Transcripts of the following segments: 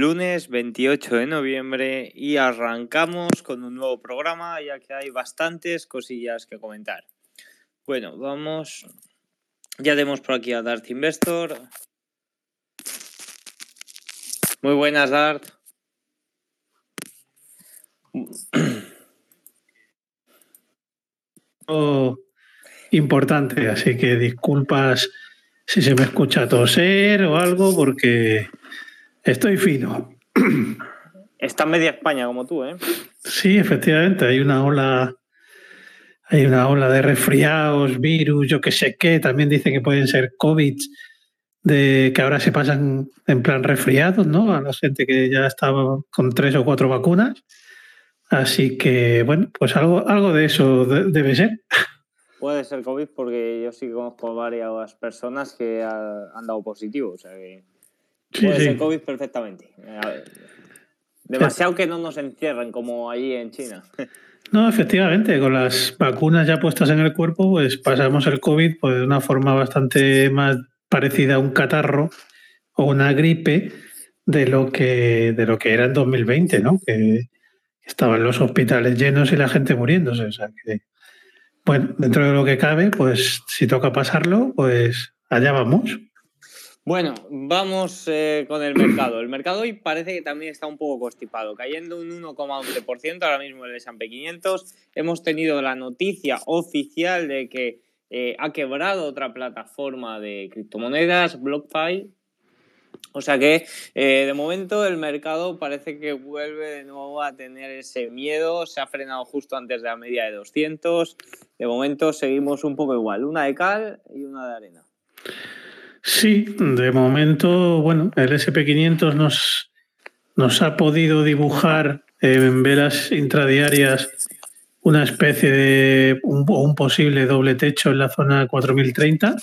Lunes 28 de noviembre y arrancamos con un nuevo programa, ya que hay bastantes cosillas que comentar. Bueno, vamos. Ya tenemos por aquí a Dart Investor. Muy buenas, Dart. Importante, así que disculpas si se me escucha toser o algo, porque estoy fino. Está en media España como tú, ¿eh? Sí, efectivamente, hay una ola de resfriados, virus, yo que sé qué. También dicen que pueden ser COVID, de que ahora se pasan en plan resfriados, ¿no? A la gente que ya estaba con 3 o 4 vacunas. Así que, bueno, pues algo de eso debe ser. Puede ser COVID, porque yo sí que conozco varias personas que han dado positivo, o sea que puede ser COVID perfectamente. A ver, demasiado que no nos encierren como allí en China. No, efectivamente, con las vacunas ya puestas en el cuerpo, pues pasamos el COVID pues, de una forma bastante más parecida a un catarro o una gripe de lo que era en 2020, ¿no? Que estaban los hospitales llenos y la gente muriéndose, o sea que... Bueno, dentro de lo que cabe, pues si toca pasarlo, pues allá vamos. Bueno, vamos con el mercado. El mercado hoy parece que también está un poco constipado, cayendo un 1,11% ahora mismo en el S&P 500. Hemos tenido la noticia oficial de que ha quebrado otra plataforma de criptomonedas, BlockFi. O sea que, de momento, el mercado parece que vuelve de nuevo a tener ese miedo. Se ha frenado justo antes de la media de 200. De momento, seguimos un poco igual. Una de cal y una de arena. Sí, de momento, bueno, el S&P 500 nos ha podido dibujar en velas intradiarias una especie de un posible doble techo en la zona 4030.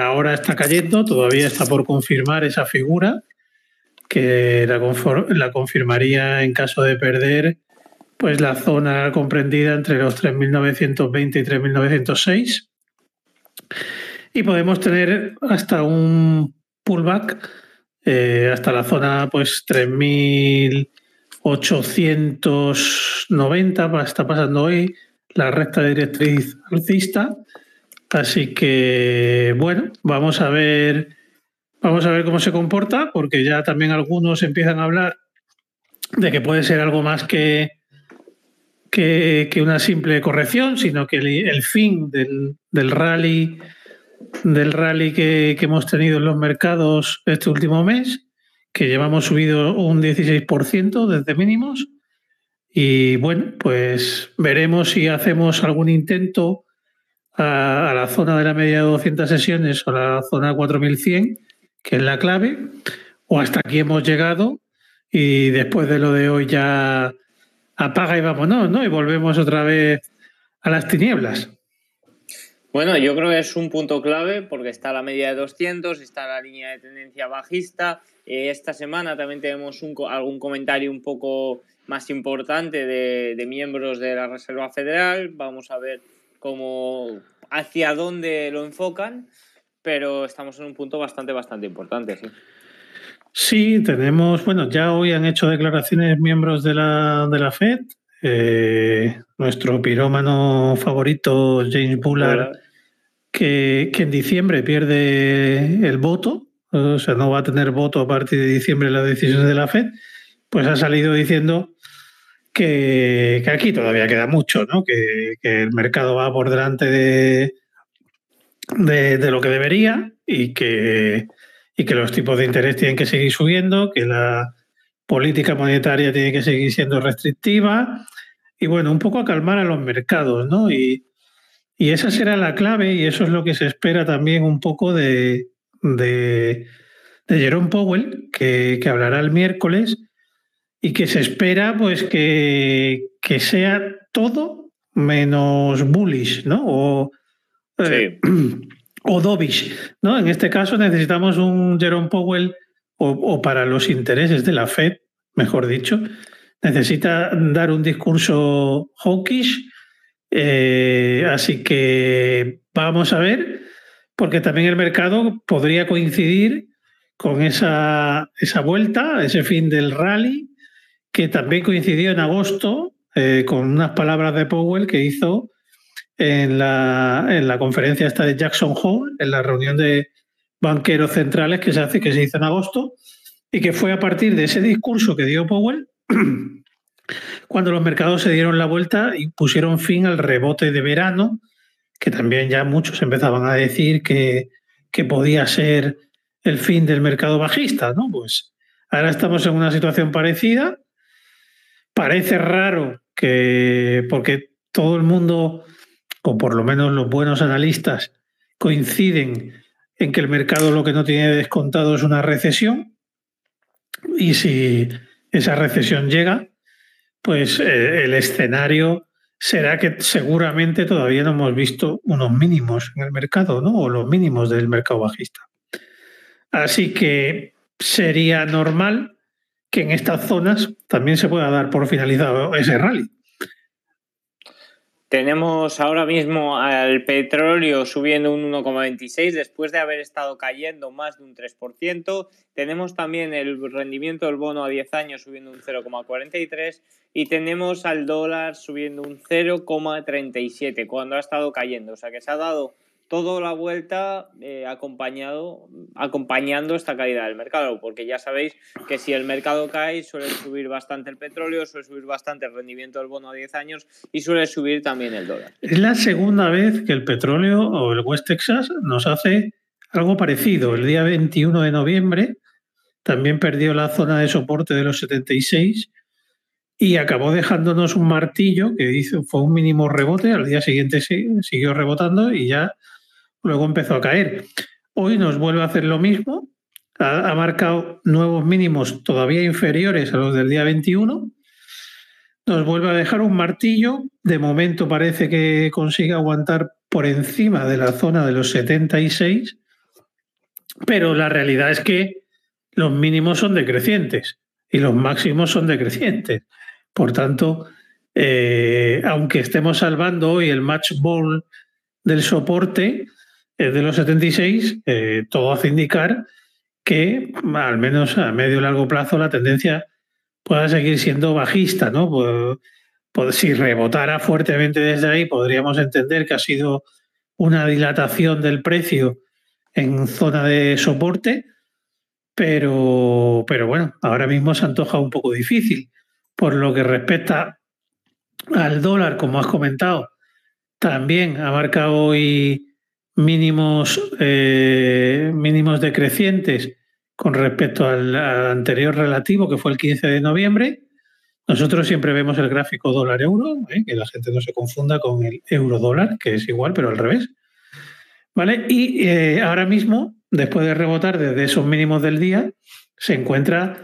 Ahora está cayendo, todavía está por confirmar esa figura, que la confirmaría en caso de perder pues la zona comprendida entre los 3.920 y 3.906. Y podemos tener hasta un pullback hasta la zona pues 3.890, está pasando hoy la recta directriz alcista. Así que, bueno, vamos a ver cómo se comporta, porque ya también algunos empiezan a hablar de que puede ser algo más que una simple corrección, sino que el fin del rally que hemos tenido en los mercados este último mes, que llevamos subido un 16% desde mínimos, y bueno, pues veremos si hacemos algún intento a la zona de la media de 200 sesiones o la zona 4100, que es la clave, o hasta aquí hemos llegado y después de lo de hoy ya apaga y vámonos, ¿no? Y volvemos otra vez a las tinieblas. Bueno, yo creo que es un punto clave porque está la media de 200, está la línea de tendencia bajista. Esta semana también tenemos algún comentario un poco más importante de miembros de la Reserva Federal. Vamos a ver como hacia dónde lo enfocan, pero estamos en un punto bastante importante. Sí, sí tenemos, bueno, ya hoy han hecho declaraciones miembros de la Fed, nuestro pirómano favorito James Bullard, que en diciembre pierde el voto, o sea, no va a tener voto a partir de diciembre en las decisiones de la Fed, pues ha salido diciendo que aquí todavía queda mucho, ¿no? Que el mercado va por delante de lo que debería y que los tipos de interés tienen que seguir subiendo, que la política monetaria tiene que seguir siendo restrictiva y, bueno, un poco a calmar a los mercados, ¿no? Y esa será la clave y eso es lo que se espera también un poco de Jerome Powell, que hablará el miércoles. Y que se espera pues que sea todo menos bullish, ¿no? O dovish, ¿no? En este caso necesitamos un Jerome Powell, o para los intereses de la Fed, mejor dicho, necesita dar un discurso hawkish. Así que vamos a ver, porque también el mercado podría coincidir con esa vuelta, ese fin del rally, que también coincidió en agosto con unas palabras de Powell que hizo en la conferencia esta de Jackson Hole, en la reunión de banqueros centrales que se hizo en agosto, y que fue a partir de ese discurso que dio Powell cuando los mercados se dieron la vuelta y pusieron fin al rebote de verano, que también ya muchos empezaban a decir que podía ser el fin del mercado bajista, ¿no? Pues ahora estamos en una situación parecida. Parece raro porque todo el mundo, o por lo menos los buenos analistas, coinciden en que el mercado lo que no tiene descontado es una recesión, y si esa recesión llega, pues el escenario será que seguramente todavía no hemos visto unos mínimos en el mercado, ¿no? O los mínimos del mercado bajista. Así que sería normal que en estas zonas también se pueda dar por finalizado ese rally. Tenemos ahora mismo al petróleo subiendo un 1,26 después de haber estado cayendo más de un 3%. Tenemos también el rendimiento del bono a 10 años subiendo un 0,43 y tenemos al dólar subiendo un 0,37 cuando ha estado cayendo. O sea que se ha dado toda la vuelta acompañando esta caída del mercado, porque ya sabéis que si el mercado cae suele subir bastante el petróleo, suele subir bastante el rendimiento del bono a 10 años y suele subir también el dólar. Es la segunda vez que el petróleo o el West Texas nos hace algo parecido. El día 21 de noviembre también perdió la zona de soporte de los 76 y acabó dejándonos un martillo que fue un mínimo rebote, al día siguiente siguió rebotando y ya luego empezó a caer. Hoy nos vuelve a hacer lo mismo. Ha marcado nuevos mínimos todavía inferiores a los del día 21. Nos vuelve a dejar un martillo. De momento parece que consigue aguantar por encima de la zona de los 76. Pero la realidad es que los mínimos son decrecientes y los máximos son decrecientes. Por tanto, aunque estemos salvando hoy el match ball del soporte de los 76, todo hace indicar que al menos a medio y largo plazo la tendencia pueda seguir siendo bajista, ¿no? Si rebotara fuertemente desde ahí, podríamos entender que ha sido una dilatación del precio en zona de soporte, pero bueno, ahora mismo se antoja un poco difícil. Por lo que respecta al dólar, como has comentado, también ha marcado hoy mínimos decrecientes con respecto al anterior relativo, que fue el 15 de noviembre. Nosotros siempre vemos el gráfico dólar-euro, que la gente no se confunda con el euro-dólar, que es igual, pero al revés, ¿vale? Y ahora mismo, después de rebotar desde esos mínimos del día, se encuentra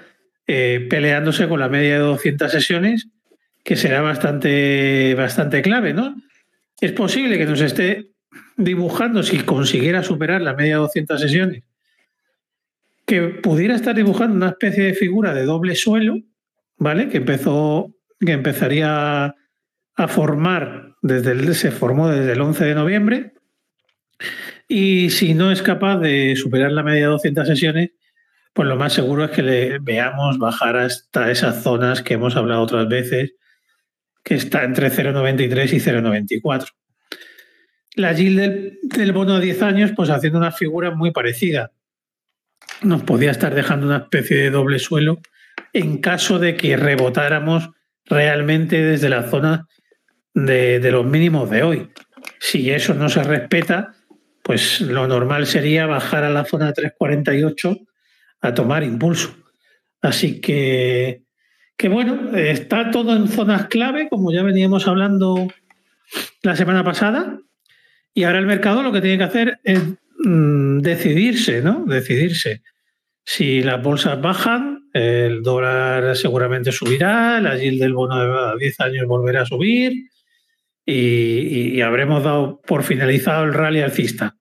peleándose con la media de 200 sesiones, que será bastante clave, ¿no? Es posible que nos esté dibujando, si consiguiera superar la media de 200 sesiones, que pudiera estar dibujando una especie de figura de doble suelo, ¿vale? Que empezaría a formar, se formó desde el 11 de noviembre, y si no es capaz de superar la media de 200 sesiones, pues lo más seguro es que le veamos bajar hasta esas zonas que hemos hablado otras veces, que está entre 0,93 y 0,94. La yield del bono a 10 años, pues haciendo una figura muy parecida. Nos podía estar dejando una especie de doble suelo en caso de que rebotáramos realmente desde la zona de los mínimos de hoy. Si eso no se respeta, pues lo normal sería bajar a la zona 3,48 a tomar impulso. Así que bueno, está todo en zonas clave, como ya veníamos hablando la semana pasada, y ahora el mercado lo que tiene que hacer es decidirse, ¿no? Decidirse. Si las bolsas bajan, el dólar seguramente subirá, la yield del bono de 10 años volverá a subir y habremos dado por finalizado el rally alcista,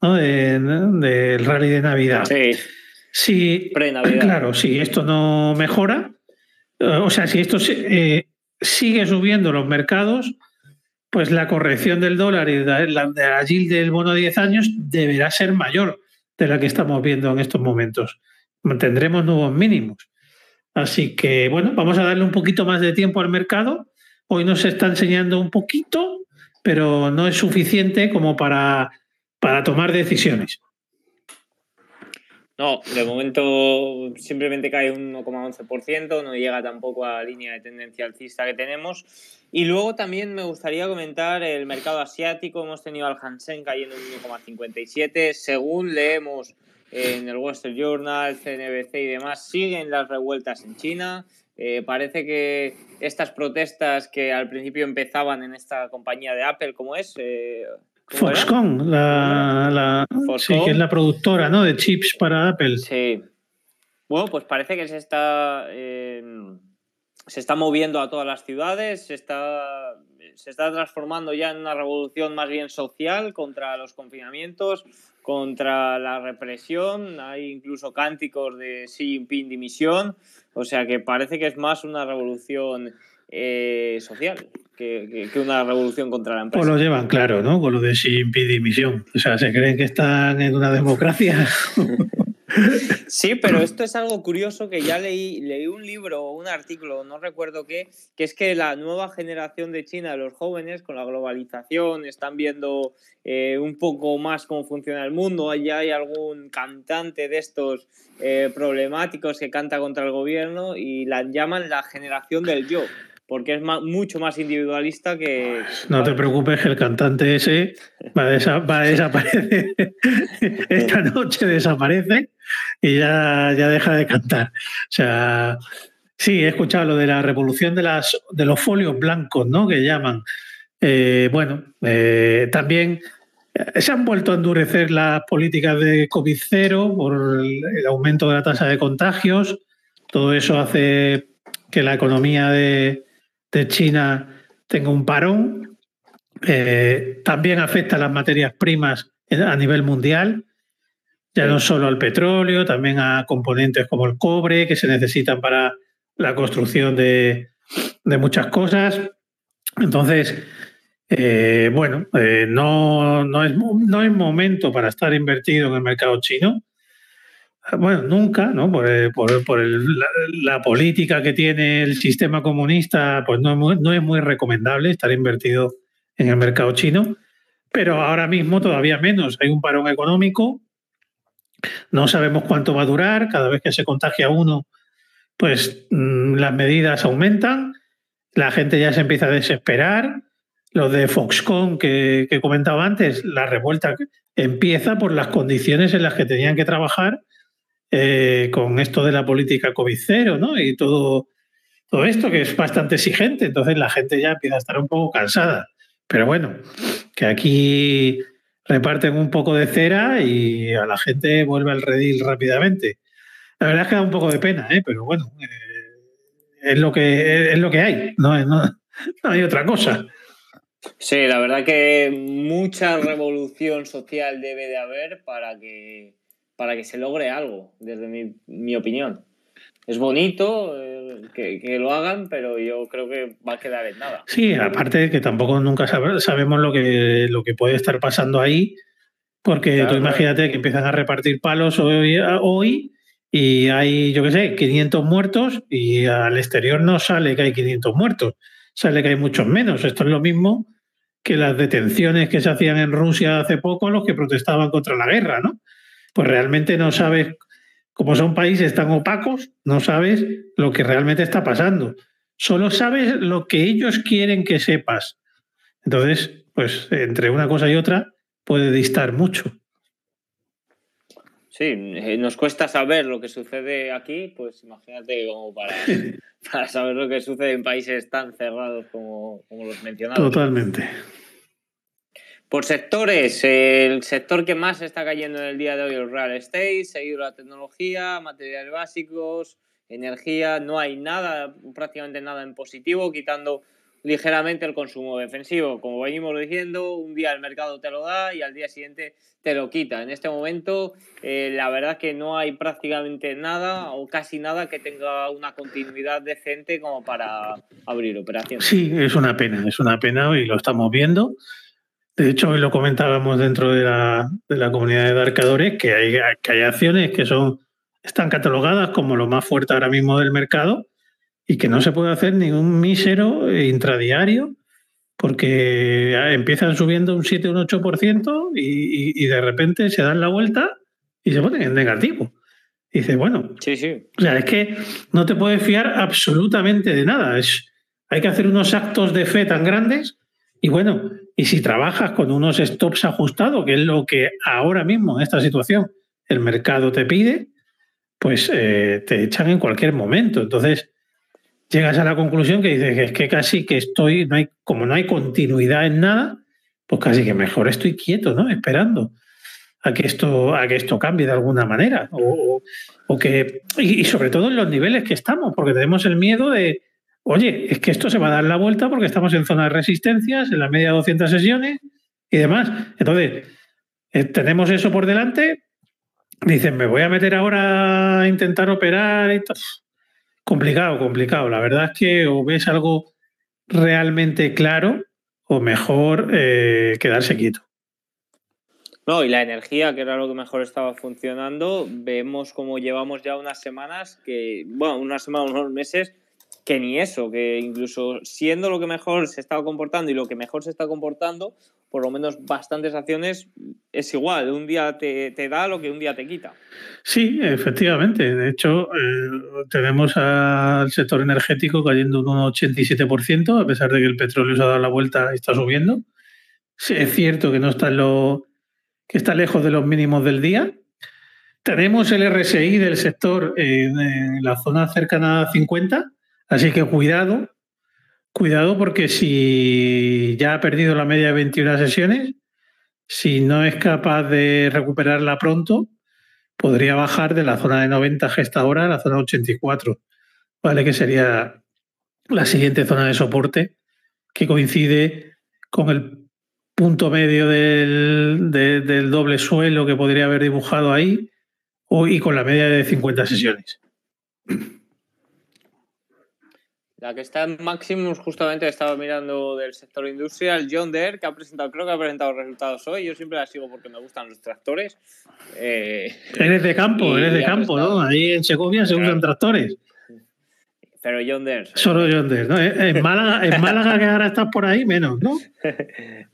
¿no? Del rally de Navidad. Sí. Pre-Navidad. Claro, si esto no mejora, o sea, si esto sigue subiendo los mercados, pues la corrección del dólar y de la yield del bono a 10 años deberá ser mayor. de la que estamos viendo en estos momentos. Mantendremos nuevos mínimos. Así que, bueno, vamos a darle un poquito más de tiempo al mercado. Hoy nos está enseñando un poquito, pero no es suficiente como para tomar decisiones. No, de momento simplemente cae un 1,11%, no llega tampoco a la línea de tendencia alcista que tenemos. Y luego también me gustaría comentar el mercado asiático. Hemos tenido al Hang Seng cayendo un 1,57%. Según leemos en el Wall Street Journal, CNBC y demás, siguen las revueltas en China. Parece que estas protestas que al principio empezaban en esta compañía de Apple, ¿cómo es? Foxconn, Foxconn. Sí, que es la productora, ¿no?, de chips para Apple. Sí. Bueno, pues parece que se está moviendo a todas las ciudades, se está transformando ya en una revolución más bien social contra los confinamientos, contra la represión. Hay incluso cánticos de Xi Jinping dimisión. O sea que parece que es más una revolución social que una revolución contra la empresa. Pues lo llevan claro, ¿no?, con lo de Xi Jinping dimisión. O sea, ¿se creen que están en una democracia? Sí, pero esto es algo curioso que ya leí un libro o un artículo, no recuerdo qué, que es que la nueva generación de China, los jóvenes, con la globalización, están viendo un poco más cómo funciona el mundo. Ya hay algún cantante de estos problemáticos que canta contra el gobierno y la llaman la generación del yo, porque es mucho más individualista que... No te preocupes, que el cantante ese va a desaparecer. Esta noche desaparece y ya deja de cantar. O sea, sí, he escuchado lo de la revolución de los folios blancos, ¿no?, que llaman. También se han vuelto a endurecer las políticas de COVID-0 por el aumento de la tasa de contagios. Todo eso hace que la economía de China tenga un parón. También afecta a las materias primas a nivel mundial, ya no solo al petróleo, también a componentes como el cobre, que se necesitan para la construcción de muchas cosas. Entonces, no es momento para estar invertido en el mercado chino. Bueno, nunca, ¿no? Por la política que tiene el sistema comunista, pues no es muy recomendable estar invertido en el mercado chino, pero ahora mismo todavía menos. Hay un parón económico, no sabemos cuánto va a durar. Cada vez que se contagia uno, pues las medidas aumentan, la gente ya se empieza a desesperar. Lo de Foxconn que comentaba antes, la revuelta empieza por las condiciones en las que tenían que trabajar con esto de la política COVID-0, ¿no?, y todo esto que es bastante exigente. Entonces la gente ya empieza a estar un poco cansada. Pero bueno, que aquí reparten un poco de cera y a la gente vuelve al redil rápidamente. La verdad es que da un poco de pena, pero bueno, es lo que hay, no hay otra cosa. Sí, la verdad que mucha revolución social debe de haber para que se logre algo, desde mi opinión. Es bonito que lo hagan, pero yo creo que va a quedar en nada. Sí, aparte que tampoco nunca sabemos lo que puede estar pasando ahí, porque claro, tú imagínate que empiezan a repartir palos hoy y hay, yo qué sé, 500 muertos, y al exterior no sale que hay 500 muertos, sale que hay muchos menos. Esto es lo mismo que las detenciones que se hacían en Rusia hace poco a los que protestaban contra la guerra, ¿no? Pues realmente no sabes, como son países tan opacos, no sabes lo que realmente está pasando. Solo sabes lo que ellos quieren que sepas. Entonces, pues entre una cosa y otra puede distar mucho. Sí, nos cuesta saber lo que sucede aquí, pues imagínate como para saber lo que sucede en países tan cerrados como los mencionados. Totalmente. Por sectores, el sector que más está cayendo en el día de hoy es el real estate, seguido la tecnología, materiales básicos, energía. No hay nada, prácticamente nada en positivo, quitando ligeramente el consumo defensivo. Como venimos diciendo, un día el mercado te lo da y al día siguiente te lo quita. En este momento, la verdad es que no hay prácticamente nada o casi nada que tenga una continuidad decente como para abrir operaciones. Sí, es una pena y lo estamos viendo. De hecho, hoy lo comentábamos dentro de la comunidad de Darkadores, que hay acciones que están catalogadas como lo más fuerte ahora mismo del mercado y que no se puede hacer ningún mísero intradiario porque empiezan subiendo un 7 o un 8% y de repente se dan la vuelta y se ponen en negativo. Y dices, bueno, sí. O sea, es que no te puedes fiar absolutamente de nada. Hay que hacer unos actos de fe tan grandes y bueno, y si trabajas con unos stops ajustados, que es lo que ahora mismo en esta situación el mercado te pide, pues te echan en cualquier momento. Entonces llegas a la conclusión que dices que es que casi que como no hay continuidad en nada, pues casi que mejor estoy quieto, ¿no? Esperando a que esto cambie de alguna manera y sobre todo en los niveles que estamos, porque tenemos el miedo de, oye, es que esto se va a dar la vuelta porque estamos en zona de resistencias, en la media de 200 sesiones y demás. Entonces, tenemos eso por delante. Dicen, me voy a meter ahora a intentar operar. Complicado. La verdad es que o ves algo realmente claro o mejor quedarse quieto. No, y la energía, que era lo que mejor estaba funcionando, vemos como llevamos ya unos meses, que ni eso, que incluso siendo lo que mejor se estaba comportando y lo que mejor se está comportando, por lo menos bastantes acciones, es igual. Un día te da lo que un día te quita. Sí, efectivamente. De hecho, tenemos al sector energético cayendo un 1,87%, a pesar de que el petróleo se ha dado la vuelta y está subiendo. Sí, es cierto que que está lejos de los mínimos del día. Tenemos el RSI del sector en la zona cercana a 50%, así que cuidado porque si ya ha perdido la media de 21 sesiones, si no es capaz de recuperarla pronto, podría bajar de la zona de 90 gesta ahora a la zona 84, ¿vale? Que sería la siguiente zona de soporte que coincide con el punto medio del doble suelo que podría haber dibujado ahí y con la media de 50 sesiones. La que está en máximos, justamente estaba mirando del sector industrial, John Deere, que creo que ha presentado resultados hoy. Yo siempre la sigo porque me gustan los tractores. Eres de campo, ¿no? Ahí en Segovia se usan tractores. Pero John Deere. Solo John Deere, ¿no? En Málaga que ahora estás por ahí, menos, ¿no?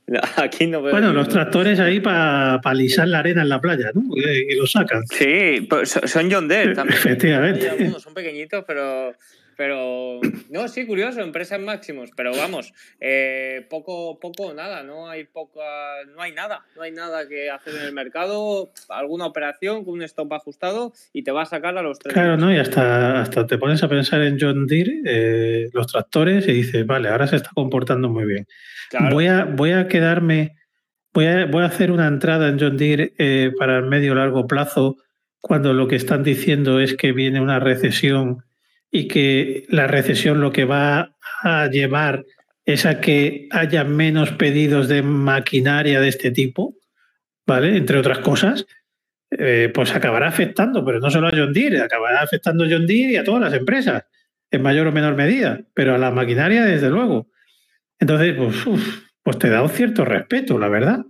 No, aquí no veo. Bueno, los tractores ahí para alisar la arena en la playa, ¿no? Y lo sacan. Sí, son John Deere también. Efectivamente. Algunos son pequeñitos, pero no, sí, curioso, empresas máximos, pero vamos, poco nada, no hay nada que hacer en el mercado, alguna operación con un stop ajustado y te va a sacar a los 3. Claro, no, y hasta te pones a pensar en John Deere, los tractores, y dices, vale, ahora se está comportando muy bien. Claro. Voy a hacer una entrada en John Deere para el medio largo plazo, cuando lo que están diciendo es que viene una recesión. Y que la recesión lo que va a llevar es a que haya menos pedidos de maquinaria de este tipo, ¿vale? Entre otras cosas, pues acabará afectando, pero no solo a John Deere, acabará afectando a John Deere y a todas las empresas, en mayor o menor medida, pero a la maquinaria desde luego. Entonces, pues te da un cierto respeto, la verdad.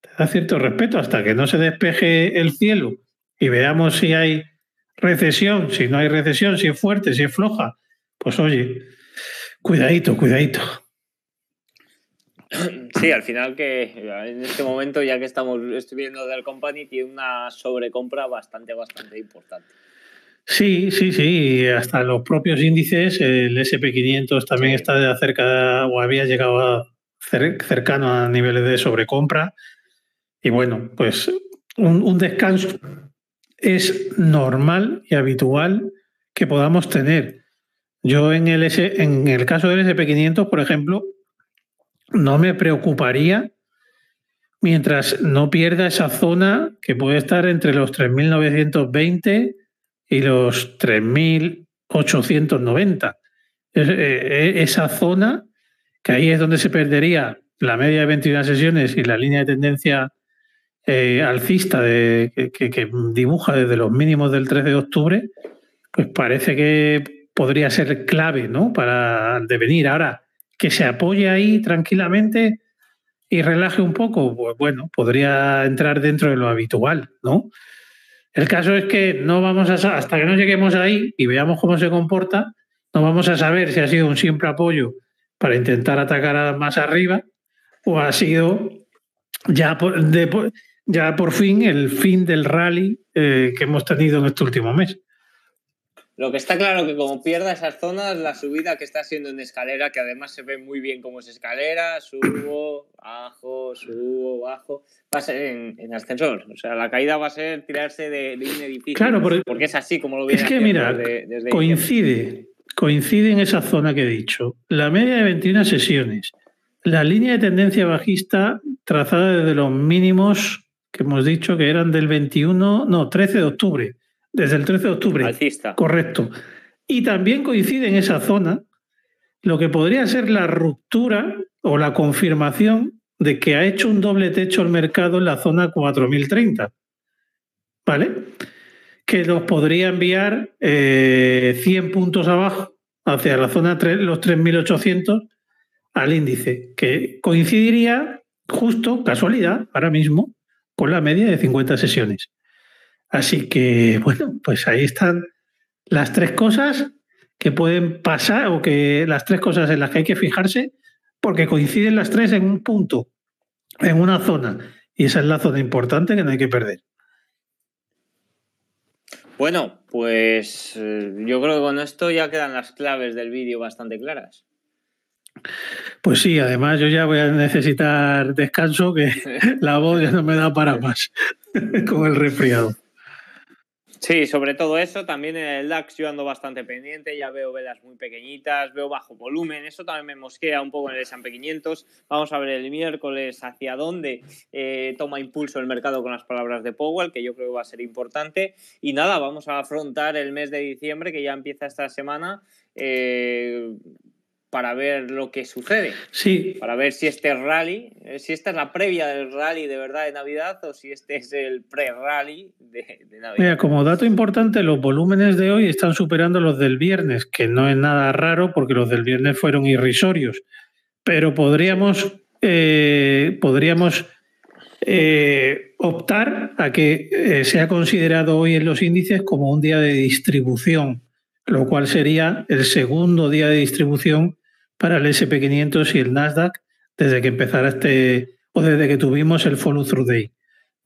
Te da cierto respeto hasta que no se despeje el cielo y veamos si hay recesión, si no hay recesión, si es fuerte, si es floja, pues oye, cuidadito. Sí, al final que en este momento ya que estoy viendo del company tiene una sobrecompra bastante importante. Sí, hasta los propios índices, el S&P 500 también está cerca o había llegado cercano a niveles de sobrecompra y bueno, pues un descanso es normal y habitual que podamos tener. Yo en el caso del S&P 500, por ejemplo, no me preocuparía mientras no pierda esa zona que puede estar entre los 3.920 y los 3.890. Esa zona, que ahí es donde se perdería la media de 21 sesiones y la línea de tendencia alcista que dibuja desde los mínimos del 13 de octubre, pues parece que podría ser clave, ¿no? Para devenir. Ahora, que se apoye ahí tranquilamente y relaje un poco, pues bueno, podría entrar dentro de lo habitual, ¿no? El caso es que no vamos a, hasta que no lleguemos ahí y veamos cómo se comporta, no vamos a saber si ha sido un simple apoyo para intentar atacar más arriba o ha sido ya por fin el fin del rally que hemos tenido en este último mes. Lo que está claro que como pierda esas zonas, la subida que está haciendo en escalera, que además se ve muy bien cómo es escalera, subo, bajo, va a ser en ascensor. O sea, la caída va a ser tirarse de un edificio. Claro, porque es así como lo viene. Es que mira, desde coincide en esa zona que he dicho. La media de 21 sesiones. La línea de tendencia bajista trazada desde los mínimos que hemos dicho que eran del 13 de octubre. Desde el 13 de octubre. Alcista. Correcto. Y también coincide en esa zona lo que podría ser la ruptura o la confirmación de que ha hecho un doble techo el mercado en la zona 4030. ¿Vale? Que nos podría enviar 100 puntos abajo hacia la zona 3, los 3800 al índice, que coincidiría justo, casualidad, ahora mismo, con la media de 50 sesiones. Así que, bueno, pues ahí están las tres cosas que pueden pasar, o que las tres cosas en las que hay que fijarse, porque coinciden las tres en un punto, en una zona. Y esa es la zona importante que no hay que perder. Bueno, pues yo creo que con esto ya quedan las claves del vídeo bastante claras. Pues sí, además yo ya voy a necesitar descanso, que la voz ya no me da para más con el resfriado. Sí, sobre todo eso, también en el DAX yo ando bastante pendiente, ya veo velas muy pequeñitas, veo bajo volumen, eso también me mosquea un poco en el S&P 500, vamos a ver el miércoles hacia dónde toma impulso el mercado con las palabras de Powell, que yo creo que va a ser importante, y nada, vamos a afrontar el mes de diciembre, que ya empieza esta semana, para ver lo que sucede, sí. Para ver si este rally, si esta es la previa del rally de verdad de Navidad o si este es el pre-rally de Navidad. Mira, como dato importante, los volúmenes de hoy están superando los del viernes, que no es nada raro porque los del viernes fueron irrisorios, pero podríamos optar a que sea considerado hoy en los índices como un día de distribución, lo cual sería el segundo día de distribución para el S&P 500 y el Nasdaq desde que empezara desde que tuvimos el follow through day,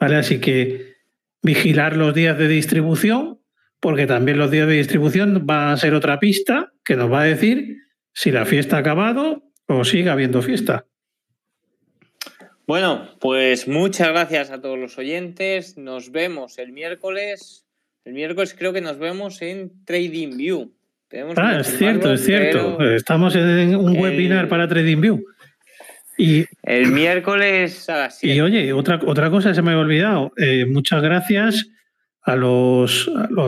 ¿vale? Así que vigilar los días de distribución, porque también los días de distribución van a ser otra pista que nos va a decir si la fiesta ha acabado o sigue habiendo fiesta. Bueno, pues muchas gracias a todos los oyentes. Nos vemos el miércoles. El miércoles creo que nos vemos en TradingView. Es cierto. Estamos en un webinar para TradingView. Y el miércoles a las 7. Y oye, otra cosa se me había olvidado. Muchas gracias a los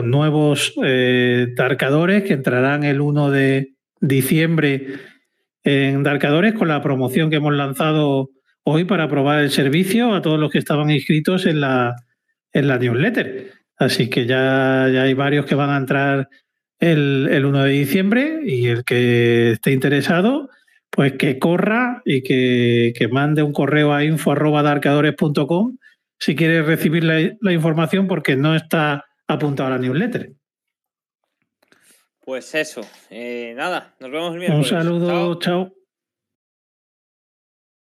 nuevos Darkadores que entrarán el 1 de diciembre en Darkadores con la promoción que hemos lanzado hoy para probar el servicio a todos los que estaban inscritos en la newsletter. Así que ya hay varios que van a entrar el 1 de diciembre y el que esté interesado, pues que corra y que mande un correo a info@darkadores.com si quiere recibir la información porque no está apuntado a la newsletter. Pues eso, nada, nos vemos el miércoles. Un saludo, chao.